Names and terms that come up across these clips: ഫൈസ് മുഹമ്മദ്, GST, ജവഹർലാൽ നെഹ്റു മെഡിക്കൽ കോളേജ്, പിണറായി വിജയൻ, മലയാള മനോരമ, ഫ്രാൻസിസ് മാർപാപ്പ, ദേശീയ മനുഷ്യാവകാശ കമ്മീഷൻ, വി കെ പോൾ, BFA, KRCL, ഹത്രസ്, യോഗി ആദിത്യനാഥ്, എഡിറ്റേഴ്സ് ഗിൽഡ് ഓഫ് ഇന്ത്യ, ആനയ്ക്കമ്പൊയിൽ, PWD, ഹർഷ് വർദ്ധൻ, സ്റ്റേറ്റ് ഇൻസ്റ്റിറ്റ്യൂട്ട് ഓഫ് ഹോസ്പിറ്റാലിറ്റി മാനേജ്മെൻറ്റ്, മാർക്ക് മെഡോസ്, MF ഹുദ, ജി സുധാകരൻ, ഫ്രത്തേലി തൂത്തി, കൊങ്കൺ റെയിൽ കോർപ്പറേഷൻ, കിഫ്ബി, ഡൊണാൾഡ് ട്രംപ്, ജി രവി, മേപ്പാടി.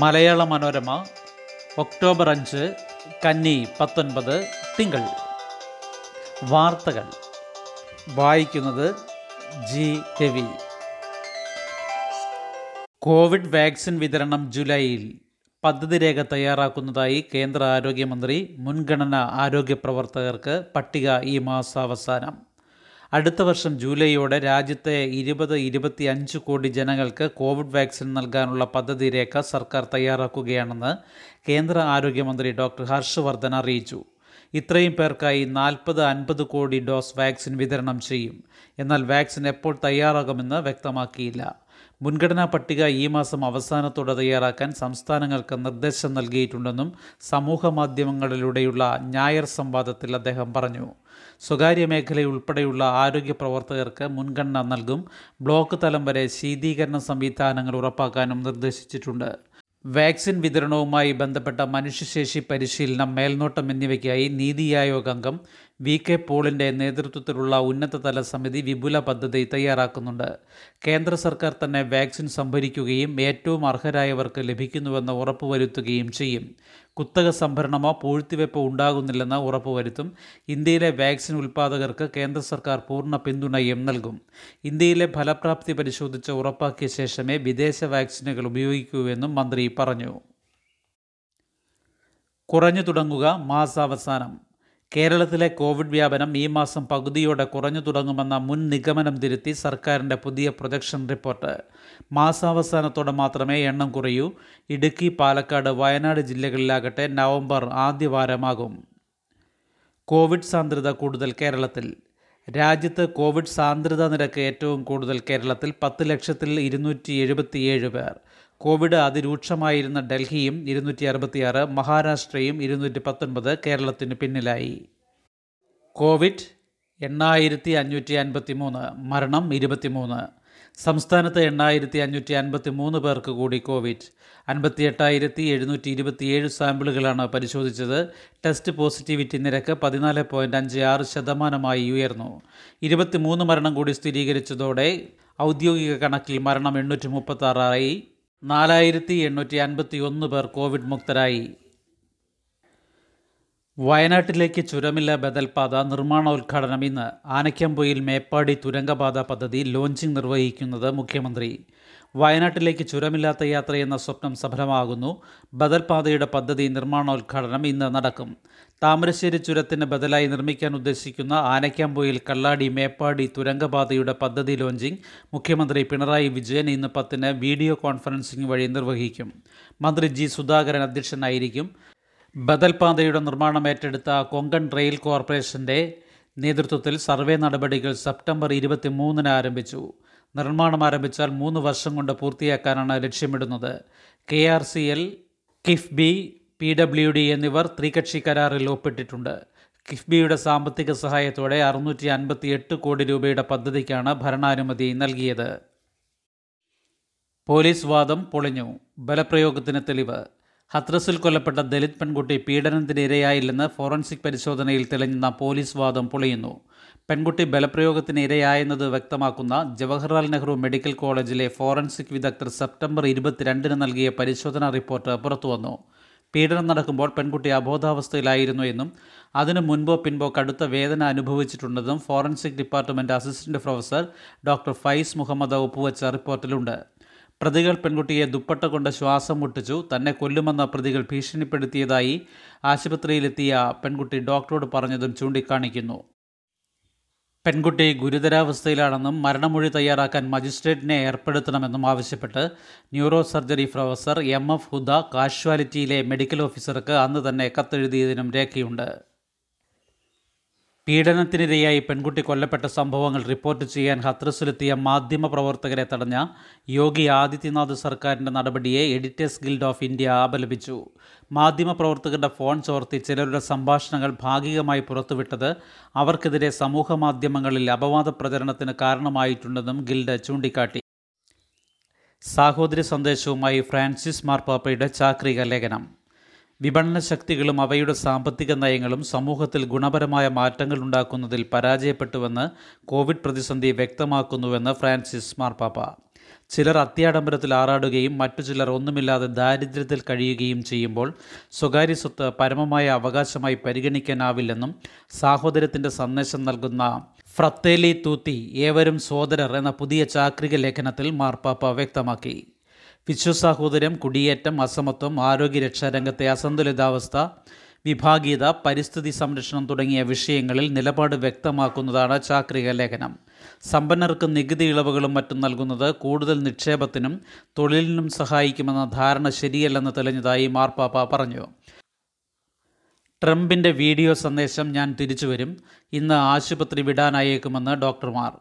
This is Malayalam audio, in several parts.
മലയാള മനോരമ ഒക്ടോബർ 5 കന്നി 19 തിങ്കൾ. വാർത്തകൾ വായിക്കുന്നത് ജി രവി. കോവിഡ് വാക്സിൻ വിതരണം ജൂലൈയിൽ. പദ്ധതി രേഖ തയ്യാറാക്കുന്നതായി കേന്ദ്ര ആരോഗ്യമന്ത്രി. മുൻഗണനാ ആരോഗ്യ പ്രവർത്തകർക്ക് പട്ടിക ഈ മാസാവസാനം. അടുത്ത വർഷം ജൂലൈയോടെ രാജ്യത്തെ 20-25 കോടി ജനങ്ങൾക്ക് കോവിഡ് വാക്സിൻ നൽകാനുള്ള പദ്ധതി രേഖ സർക്കാർ തയ്യാറാക്കുകയാണെന്ന് കേന്ദ്ര ആരോഗ്യമന്ത്രി ഡോക്ടർ ഹർഷ് വർദ്ധൻ അറിയിച്ചു. ഇത്രയും പേർക്കായി 40-50 കോടി ഡോസ് വാക്സിൻ വിതരണം ചെയ്യും. എന്നാൽ വാക്സിൻ എപ്പോൾ തയ്യാറാകുമെന്ന് വ്യക്തമാക്കിയില്ല. മുൻഗണനാ പട്ടിക ഈ മാസം അവസാനത്തോടെ തയ്യാറാക്കാൻ സംസ്ഥാനങ്ങൾക്ക് നിർദ്ദേശം നൽകിയിട്ടുണ്ടെന്നും സമൂഹമാധ്യമങ്ങളിലൂടെയുള്ള ഞായർ സംവാദത്തിൽ അദ്ദേഹം പറഞ്ഞു. സ്വകാര്യ മേഖലയുൾപ്പെടെയുള്ള ആരോഗ്യ പ്രവർത്തകർക്ക് മുൻഗണന നൽകും. ബ്ലോക്ക് തലം വരെ ശീതീകരണ സംവിധാനങ്ങൾ ഉറപ്പാക്കാനും നിർദ്ദേശിച്ചിട്ടുണ്ട്. വാക്സിൻ വിതരണവുമായി ബന്ധപ്പെട്ട മനുഷ്യശേഷി പരിശീലനം, മേൽനോട്ടം എന്നിവയ്ക്കായി നീതി ആയോഗ് അംഗം വി കെ പോളിൻ്റെ നേതൃത്വത്തിലുള്ള ഉന്നതതല സമിതി വിപുല പദ്ധതി തയ്യാറാക്കുന്നുണ്ട്. കേന്ദ്ര സർക്കാർ തന്നെ വാക്സിൻ സംഭരിക്കുകയും ഏറ്റവും അർഹരായവർക്ക് ലഭിക്കുന്നുവെന്ന് ഉറപ്പുവരുത്തുകയും ചെയ്യും. കുത്തക സംഭരണമോ പൂഴ്ത്തിവെപ്പോ ഉണ്ടാകുന്നില്ലെന്ന് ഉറപ്പുവരുത്തും. ഇന്ത്യയിലെ വാക്സിൻ ഉൽപ്പാദകർക്ക് കേന്ദ്ര സർക്കാർ പൂർണ്ണ പിന്തുണയും നൽകും. ഇന്ത്യയിലെ ഫലപ്രാപ്തി പരിശോധിച്ച് ഉറപ്പാക്കിയ ശേഷമേ വിദേശ വാക്സിനുകൾ ഉപയോഗിക്കൂവെന്നും മന്ത്രി പറഞ്ഞു. കുറഞ്ഞു തുടങ്ങുക മാസാവസാനം. കേരളത്തിലെ കോവിഡ് വ്യാപനം ഈ മാസം പകുതിയോടെ കുറഞ്ഞു തുടങ്ങുമെന്ന മുൻ നിഗമനം തിരുത്തി സർക്കാരിൻ്റെ പുതിയ പ്രൊജക്ഷൻ റിപ്പോർട്ട്. മാസാവസാനത്തോടെ മാത്രമേ എണ്ണം കുറയൂ. ഇടുക്കി, പാലക്കാട്, വയനാട് ജില്ലകളിലാകട്ടെ നവംബർ ആദ്യവാരമാകും. കോവിഡ് സാന്ദ്രത കൂടുതൽ കേരളത്തിൽ. രാജ്യത്ത് കോവിഡ് സാന്ദ്രതാ നിരക്ക് ഏറ്റവും കൂടുതൽ കേരളത്തിൽ. 10,277 പേർ. കോവിഡ് അതിരൂക്ഷമായിരുന്ന ഡൽഹിയും 266, മഹാരാഷ്ട്രയും 219 കേരളത്തിന് പിന്നിലായി. കോവിഡ് 8,553, മരണം 23. സംസ്ഥാനത്ത് 8,553 പേർക്ക് കൂടി കോവിഡ്. 58,727 സാമ്പിളുകളാണ് പരിശോധിച്ചത്. ടെസ്റ്റ് പോസിറ്റിവിറ്റി നിരക്ക് 14.56% ഉയർന്നു. 23 മരണം കൂടി സ്ഥിരീകരിച്ചതോടെ ഔദ്യോഗിക കണക്കിൽ മരണം 836. 4,851 പേർ കോവിഡ് മുക്തരായി. വയനാട്ടിലേക്ക് ചുരമില്ല ബദൽപാത നിർമ്മാണോദ്ഘാടനം ഇന്ന്. ആനയ്ക്കമ്പൊയിൽ മേപ്പാടി തുരങ്കപാത പദ്ധതി ലോഞ്ചിംഗ് നിർവഹിക്കുന്നത് മുഖ്യമന്ത്രി. വയനാട്ടിലേക്ക് ചുരമില്ലാത്ത യാത്രയെന്ന സ്വപ്നം സഫലമാകുന്നു. ബദൽപാതയുടെ പദ്ധതി നിർമ്മാണോദ്ഘാടനം ഇന്ന് നടക്കും. താമരശ്ശേരി ചുരത്തിന് ബദലായി നിർമ്മിക്കാൻ ഉദ്ദേശിക്കുന്ന ആനയ്ക്കമ്പൊയിൽ കള്ളാടി മേപ്പാടി തുരങ്കപാതയുടെ പദ്ധതി ലോഞ്ചിംഗ് മുഖ്യമന്ത്രി പിണറായി വിജയൻ ഇന്ന് 10-ന് വീഡിയോ കോൺഫറൻസിംഗ് വഴി നിർവഹിക്കും. മന്ത്രി ജി സുധാകരൻ അധ്യക്ഷനായിരിക്കും. ബദൽപാതയുടെ നിർമ്മാണം ഏറ്റെടുത്ത കൊങ്കൺ റെയിൽ കോർപ്പറേഷൻ്റെ നേതൃത്വത്തിൽ സർവേ നടപടികൾ സെപ്റ്റംബർ 23-ന് ആരംഭിച്ചു. നിർമ്മാണം ആരംഭിച്ചാൽ 3 വർഷം കൊണ്ട് പൂർത്തിയാക്കാനാണ് ലക്ഷ്യമിടുന്നത്. KRCL, കിഫ്ബി, PWD എന്നിവർ ത്രികക്ഷി കരാറിൽ ഒപ്പിട്ടിട്ടുണ്ട്. കിഫ്ബിയുടെ സാമ്പത്തിക സഹായത്തോടെ 658 കോടി രൂപയുടെ പദ്ധതിക്കാണ് ഭരണാനുമതി നൽകിയത്. പോലീസ് വാദം പൊളിഞ്ഞു. ബലപ്രയോഗത്തിന് തെളിവ്. ഹത്രസിൽ കൊല്ലപ്പെട്ട ദലിത് പെൺകുട്ടി പീഡനത്തിന് ഇരയായില്ലെന്ന് ഫോറൻസിക് പരിശോധനയിൽ തെളിഞ്ഞെന്ന പോലീസ് വാദം പൊളിയുന്നു. പെൺകുട്ടി ബലപ്രയോഗത്തിന് ഇരയായെന്നത് വ്യക്തമാക്കുന്ന ജവഹർലാൽ നെഹ്റു മെഡിക്കൽ കോളേജിലെ ഫോറൻസിക് വിദഗ്ധർ സെപ്റ്റംബർ 22-ന് നൽകിയ പരിശോധനാ റിപ്പോർട്ട് പുറത്തുവന്നു. പീഡനം നടക്കുമ്പോൾ പെൺകുട്ടി അബോധാവസ്ഥയിലായിരുന്നു എന്നും അതിനു മുൻപോ പിൻപോ കടുത്ത വേദന അനുഭവിച്ചിട്ടുണ്ടെന്നും forensic department assistant professor doctor ഫൈസ് മുഹമ്മദ് ഒപ്പുവെച്ച റിപ്പോർട്ടിലുണ്ട്. പ്രതികൾ പെൺകുട്ടിയെ ദുപ്പട്ട കൊണ്ട് ശ്വാസം മുട്ടിച്ചു. തന്നെ കൊല്ലുമെന്ന പ്രതികൾ ഭീഷണിപ്പെടുത്തിയതായി ആശുപത്രിയിലെത്തിയ പെൺകുട്ടി ഡോക്ടറോട് പറഞ്ഞതും ചൂണ്ടിക്കാണിക്കുന്നു. പെൺകുട്ടി ഗുരുതരാവസ്ഥയിലാണെന്നും മരണമൊഴി തയ്യാറാക്കാൻ മജിസ്ട്രേറ്റിനെ ഏർപ്പെടുത്തണമെന്നും ആവശ്യപ്പെട്ട് neuro surgery professor MF ഹുദ കാഷ്വാലിറ്റിയിലെ മെഡിക്കൽ ഓഫീസർക്ക് അന്ന് തന്നെ കത്തെഴുതിയതിനും രേഖയുണ്ട്. പീഡനത്തിനിരയായി പെൺകുട്ടി കൊല്ലപ്പെട്ട സംഭവങ്ങൾ റിപ്പോർട്ട് ചെയ്യാൻ ഹത്രസിലെത്തിയ മാധ്യമപ്രവർത്തകരെ തടഞ്ഞ യോഗി ആദിത്യനാഥ് സർക്കാരിൻ്റെ നടപടിയെ എഡിറ്റേഴ്സ് ഗിൽഡ് ഓഫ് ഇന്ത്യ അപലപിച്ചു. മാധ്യമപ്രവർത്തകരുടെ ഫോൺ ചോർത്തി ചിലരുടെ സംഭാഷണങ്ങൾ ഭാഗികമായി പുറത്തുവിട്ടത് അവർക്കെതിരെ സമൂഹമാധ്യമങ്ങളിൽ അപവാദ പ്രചരണത്തിന് കാരണമായിട്ടുണ്ടെന്നും ഗിൽഡ് ചൂണ്ടിക്കാട്ടി. സാഹോദര്യ സന്ദേശവുമായി ഫ്രാൻസിസ് മാർപാപ്പയുടെ ചാക്രിക ലേഖനം. വിപണന ശക്തികളും അവയുടെ സാമ്പത്തിക നയങ്ങളും സമൂഹത്തിൽ ഗുണപരമായ മാറ്റങ്ങൾ ഉണ്ടാക്കുന്നതിൽ പരാജയപ്പെട്ടുവെന്ന് കോവിഡ് പ്രതിസന്ധി വ്യക്തമാക്കുന്നുവെന്ന് ഫ്രാൻസിസ് മാർപാപ്പ. ചിലർ അത്യാഡംബരത്തിൽ ആറാടുകയും മറ്റു ചിലർ ഒന്നുമില്ലാതെ ദാരിദ്ര്യത്തിൽ കഴിയുകയും ചെയ്യുമ്പോൾ സ്വകാര്യ സ്വത്ത് പരമമായ അവകാശമായി പരിഗണിക്കാനാവില്ലെന്നും സാഹോദര്യത്തിൻ്റെ സന്ദേശം നൽകുന്ന ഫ്രത്തേലി തൂത്തി ഏവരും സോദരർ എന്ന പുതിയ ചാക്രിക ലേഖനത്തിൽ മാർപ്പാപ്പ വ്യക്തമാക്കി. വിശ്വസാഹോദര്യം, കുടിയേറ്റം, അസമത്വം, ആരോഗ്യരക്ഷാ രംഗത്തെ അസന്തുലിതാവസ്ഥ, വിഭാഗീയത, പരിസ്ഥിതി സംരക്ഷണം തുടങ്ങിയ വിഷയങ്ങളിൽ നിലപാട് വ്യക്തമാക്കുന്നതാണ് ചാക്രിക ലേഖനം. സമ്പന്നർക്ക് നികുതി ഇളവുകളും മറ്റും നൽകുന്നത് കൂടുതൽ നിക്ഷേപത്തിനും തൊഴിലിനും സഹായിക്കുമെന്ന ധാരണ ശരിയല്ലെന്ന് തെളിഞ്ഞതായി മാർപ്പാപ്പ പറഞ്ഞു. ട്രംപിൻ്റെ വീഡിയോ സന്ദേശം "ഞാൻ തിരിച്ചുവരും, ഇന്ന് ആശുപത്രി വിടാനായേക്കുമെന്ന് ഡോക്ടർമാർ".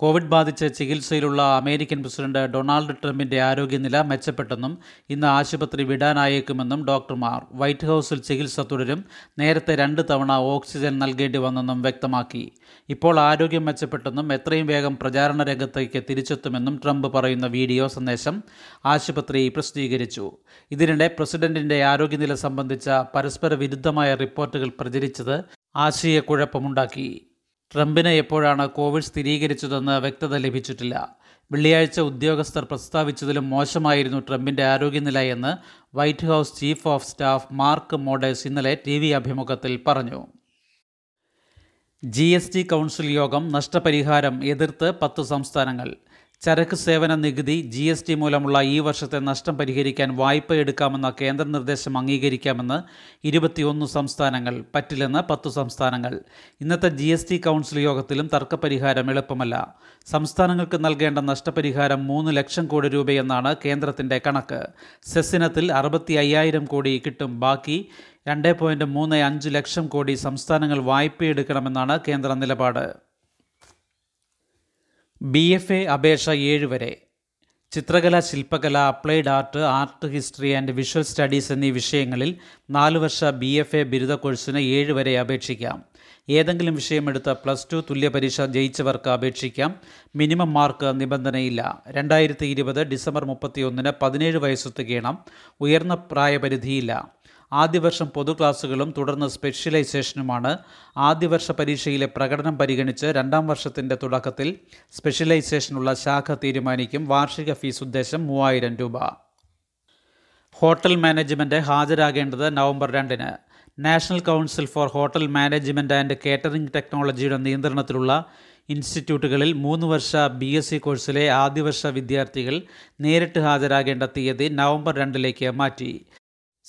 കോവിഡ് ബാധിച്ച് ചികിത്സയിലുള്ള അമേരിക്കൻ പ്രസിഡന്റ് ഡൊണാൾഡ് ട്രംപിൻ്റെ ആരോഗ്യനില മെച്ചപ്പെട്ടെന്നും ഇന്ന് ആശുപത്രി വിടാനായേക്കുമെന്നും ഡോക്ടർമാർ. വൈറ്റ് ഹൗസിൽ ചികിത്സ തുടരും, നേരത്തെ 2 തവണ ഓക്സിജൻ നൽകേണ്ടി വന്നെന്നും വ്യക്തമാക്കി. ഇപ്പോൾ ആരോഗ്യം മെച്ചപ്പെട്ടെന്നും എത്രയും വേഗം പ്രചാരണ രംഗത്തേക്ക് തിരിച്ചെത്തുമെന്നും ട്രംപ് പറയുന്ന വീഡിയോ സന്ദേശം ആശുപത്രി പ്രസിദ്ധീകരിച്ചു. ഇതിനിടെ പ്രസിഡന്റിൻ്റെ ആരോഗ്യനില സംബന്ധിച്ച പരസ്പര വിരുദ്ധമായ റിപ്പോർട്ടുകൾ പ്രചരിച്ചത് ആശയക്കുഴപ്പമുണ്ടാക്കി. ട്രംപിന് എപ്പോഴാണ് കോവിഡ് സ്ഥിരീകരിച്ചതെന്ന് വ്യക്തത ലഭിച്ചിട്ടില്ല. വെള്ളിയാഴ്ച ഉദ്യോഗസ്ഥർ പ്രസ്താവിച്ചതിലും മോശമായിരുന്നു ട്രംപിൻ്റെ ആരോഗ്യനില എന്ന് White House chief of staff മാർക്ക് മെഡോസ് ഇന്നലെ TV അഭിമുഖത്തിൽ പറഞ്ഞു. GST കൗൺസിൽ യോഗം, നഷ്ടപരിഹാരം എതിർത്ത് 10 സംസ്ഥാനങ്ങൾ. ചരക്ക് സേവന നികുതി GST മൂലമുള്ള ഈ വർഷത്തെ നഷ്ടം പരിഹരിക്കാൻ വായ്പ എടുക്കാമെന്ന കേന്ദ്ര നിർദ്ദേശം അംഗീകരിക്കാമെന്ന് 21 സംസ്ഥാനങ്ങൾ, പറ്റില്ലെന്ന് 10 സംസ്ഥാനങ്ങൾ. ഇന്നത്തെ GST കൗൺസിൽ യോഗത്തിലും തർക്കപരിഹാരം എളുപ്പമല്ല. സംസ്ഥാനങ്ങൾക്ക് നൽകേണ്ട നഷ്ടപരിഹാരം 3 ലക്ഷം കോടി രൂപയെന്നാണ് കേന്ദ്രത്തിൻ്റെ കണക്ക്. സെസ് ഇനത്തിൽ 65,000 കോടി കിട്ടും. ബാക്കി 2.35 ലക്ഷം കോടി സംസ്ഥാനങ്ങൾ വായ്പയെടുക്കണമെന്നാണ് കേന്ദ്ര നിലപാട്. BFA അപേക്ഷ 7 വരെ. ചിത്രകല, ശില്പകല, applied art, art history and visual studies എന്നീ വിഷയങ്ങളിൽ 4 വർഷ BFA ബിരുദ കോഴ്സിന് 7 വരെ അപേക്ഷിക്കാം. ഏതെങ്കിലും വിഷയമെടുത്ത +2 തുല്യപരീക്ഷ ജയിച്ചവർക്ക് അപേക്ഷിക്കാം. Minimum mark നിബന്ധനയില്ല. 2020 ഡിസംബർ 31 17 വയസ്സ് തികയണം. ഉയർന്ന പ്രായപരിധിയില്ല. ആദ്യവർഷം പൊതു ക്ലാസുകളും തുടർന്ന് സ്പെഷ്യലൈസേഷനുമാണ്. ആദ്യവർഷ പരീക്ഷയിലെ പ്രകടനം പരിഗണിച്ച് 2ാം വർഷത്തിൻ്റെ തുടക്കത്തിൽ സ്പെഷ്യലൈസേഷനുള്ള ശാഖ തീരുമാനിക്കും. വാർഷിക ഫീസ് ഉദ്ദേശം 3000 രൂപ. ഹോട്ടൽ മാനേജ്മെൻറ്റ് ഹാജരാകേണ്ടത് November 2. National council for hotel management and catering ടെക്നോളജിയുടെ നിയന്ത്രണത്തിലുള്ള ഇൻസ്റ്റിറ്റ്യൂട്ടുകളിൽ 3 വർഷ BSc കോഴ്സിലെ ആദ്യവർഷ വിദ്യാർത്ഥികൾ നേരിട്ട് ഹാജരാകേണ്ട തീയതി നവംബർ 2ലേക്ക് മാറ്റി.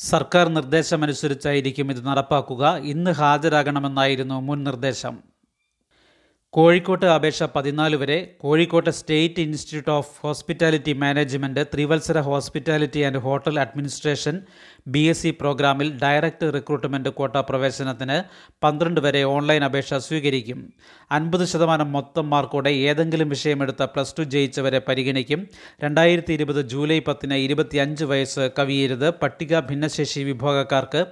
സർക്കാർ നിർദ്ദേശമനുസരിച്ചായിരിക്കും ഇത് നടപ്പാക്കുക. ഇന്ന് ഹാജരാകണമെന്നായിരുന്നു മുൻ നിർദ്ദേശം. കോഴിക്കോട്ട് അപേക്ഷ 14 വരെ. കോഴിക്കോട്ടെ സ്റ്റേറ്റ് ഇൻസ്റ്റിറ്റ്യൂട്ട് ഓഫ് ഹോസ്പിറ്റാലിറ്റി മാനേജ്മെൻറ്റ് ത്രിവത്സര hospitality and hotel administration BSc പ്രോഗ്രാമിൽ ഡയറക്റ്റ് റിക്രൂട്ട്മെൻറ്റ് ക്വാട്ട പ്രവേശനത്തിന് 12 വരെ ഓൺലൈൻ അപേക്ഷ സ്വീകരിക്കും. 50% മൊത്തം മാർക്കോടെ ഏതെങ്കിലും വിഷയമെടുത്ത +2 ജയിച്ചവരെ പരിഗണിക്കും. 2020 ജൂലൈ 10 25 വയസ്സ് കവിയരുത്. പട്ടിക ഭിന്നശേഷി വിഭാഗക്കാർക്ക്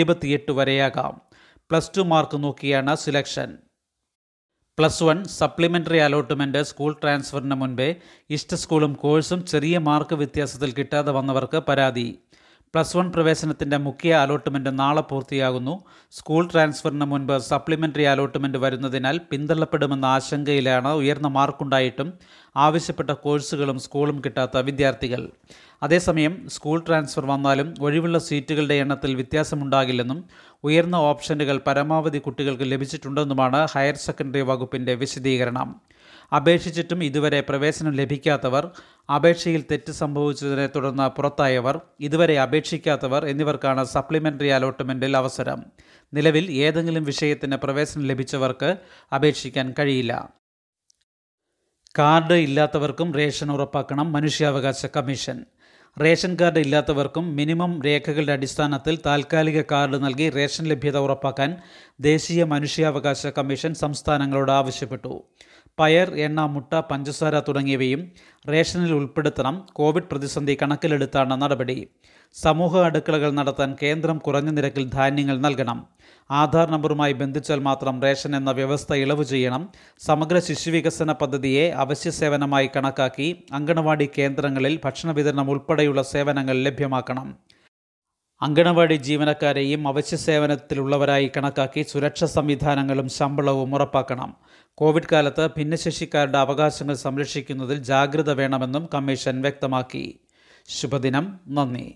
28 വരെയാകാം. +2 മാർക്ക് നോക്കിയാണ് സിലക്ഷൻ. +1 സപ്ലിമെൻ്ററി അലോട്ട്മെൻറ്റ് സ്കൂൾ ട്രാൻസ്ഫറിന് മുൻപേ ഇഷ്ട സ്കൂളും കോഴ്സും ചെറിയ മാർക്ക് വ്യത്യാസത്തിൽ കിട്ടാതെ വന്നവർക്ക് പരാതി. +1 പ്രവേശനത്തിൻ്റെ മുഖ്യ അലോട്ട്മെൻറ്റ് നാളെ പൂർത്തിയാകുന്നു. സ്കൂൾ ട്രാൻസ്ഫറിന് മുൻപ് സപ്ലിമെൻ്ററി അലോട്ട്മെൻറ്റ് വരുന്നതിനാൽ പിന്തള്ളപ്പെടുമെന്ന ആശങ്കയിലാണ് ഉയർന്ന മാർക്കുണ്ടായിട്ടും ആവശ്യപ്പെട്ട കോഴ്സുകളും സ്കൂളും കിട്ടാത്ത വിദ്യാർത്ഥികൾ. അതേസമയം സ്കൂൾ ട്രാൻസ്ഫർ വന്നാലും ഒഴിവുള്ള സീറ്റുകളുടെ എണ്ണത്തിൽ വ്യത്യാസമുണ്ടാകില്ലെന്നും ഉയർന്ന ഓപ്ഷനുകൾ പരമാവധി കുട്ടികൾക്ക് ലഭിച്ചിട്ടുണ്ടെന്നുമാണ് ഹയർ സെക്കൻഡറി വകുപ്പിൻ്റെ വിശദീകരണം. അപേക്ഷിച്ചിട്ടും ഇതുവരെ പ്രവേശനം ലഭിക്കാത്തവർ, അപേക്ഷയിൽ തെറ്റ് സംഭവിച്ചതിനെ തുടർന്ന് പുറത്തായവർ, ഇതുവരെ അപേക്ഷിക്കാത്തവർ എന്നിവർക്കാണ് സപ്ലിമെൻ്ററി അലോട്ട്മെൻറ്റിൽ അവസരം. നിലവിൽ ഏതെങ്കിലും വിഷയത്തിന് പ്രവേശനം ലഭിച്ചവർക്ക് അപേക്ഷിക്കാൻ കഴിയില്ല. കാർഡ് ഇല്ലാത്തവർക്കും റേഷൻ ഉറപ്പാക്കണം, മനുഷ്യാവകാശ കമ്മീഷൻ. റേഷൻ കാർഡ് ഇല്ലാത്തവർക്കും മിനിമം രേഖകളുടെ അടിസ്ഥാനത്തിൽ താൽക്കാലിക കാർഡ് നൽകി റേഷൻ ലഭ്യത ഉറപ്പാക്കാൻ ദേശീയ മനുഷ്യാവകാശ കമ്മീഷൻ സംസ്ഥാനങ്ങളോട് ആവശ്യപ്പെട്ടു. പയർ, എണ്ണ, മുട്ട, പഞ്ചസാര തുടങ്ങിയവയും റേഷനിൽ ഉൾപ്പെടുത്തണം. കോവിഡ് പ്രതിസന്ധി കണക്കിലെടുത്താണ് നടപടി. സമൂഹ അടുക്കളകൾ നടത്താൻ കേന്ദ്രം കുറഞ്ഞ നിരക്കിൽ ധാന്യങ്ങൾ നൽകണം. ആധാർ നമ്പറുമായി ബന്ധിച്ചാൽ മാത്രം റേഷൻ എന്ന വ്യവസ്ഥ ഇളവ് ചെയ്യണം. സമഗ്ര ശിശുവികസന പദ്ധതിയെ അവശ്യ സേവനമായി കണക്കാക്കി അങ്കണവാടി കേന്ദ്രങ്ങളിൽ ഭക്ഷണ വിതരണം ഉൾപ്പെടെയുള്ള സേവനങ്ങൾ ലഭ്യമാക്കണം. അങ്കണവാടി ജീവനക്കാരെയും അവശ്യ സേവനത്തിലുള്ളവരായി കണക്കാക്കി സുരക്ഷാ സംവിധാനങ്ങളും ശമ്പളവും ഉറപ്പാക്കണം. കോവിഡ് കാലത്ത് ഭിന്നശേഷിക്കാരുടെ അവകാശങ്ങൾ സംരക്ഷിക്കുന്നതിൽ ജാഗ്രത വേണമെന്നും കമ്മീഷൻ വ്യക്തമാക്കി. ശുഭദിനം. നന്ദി.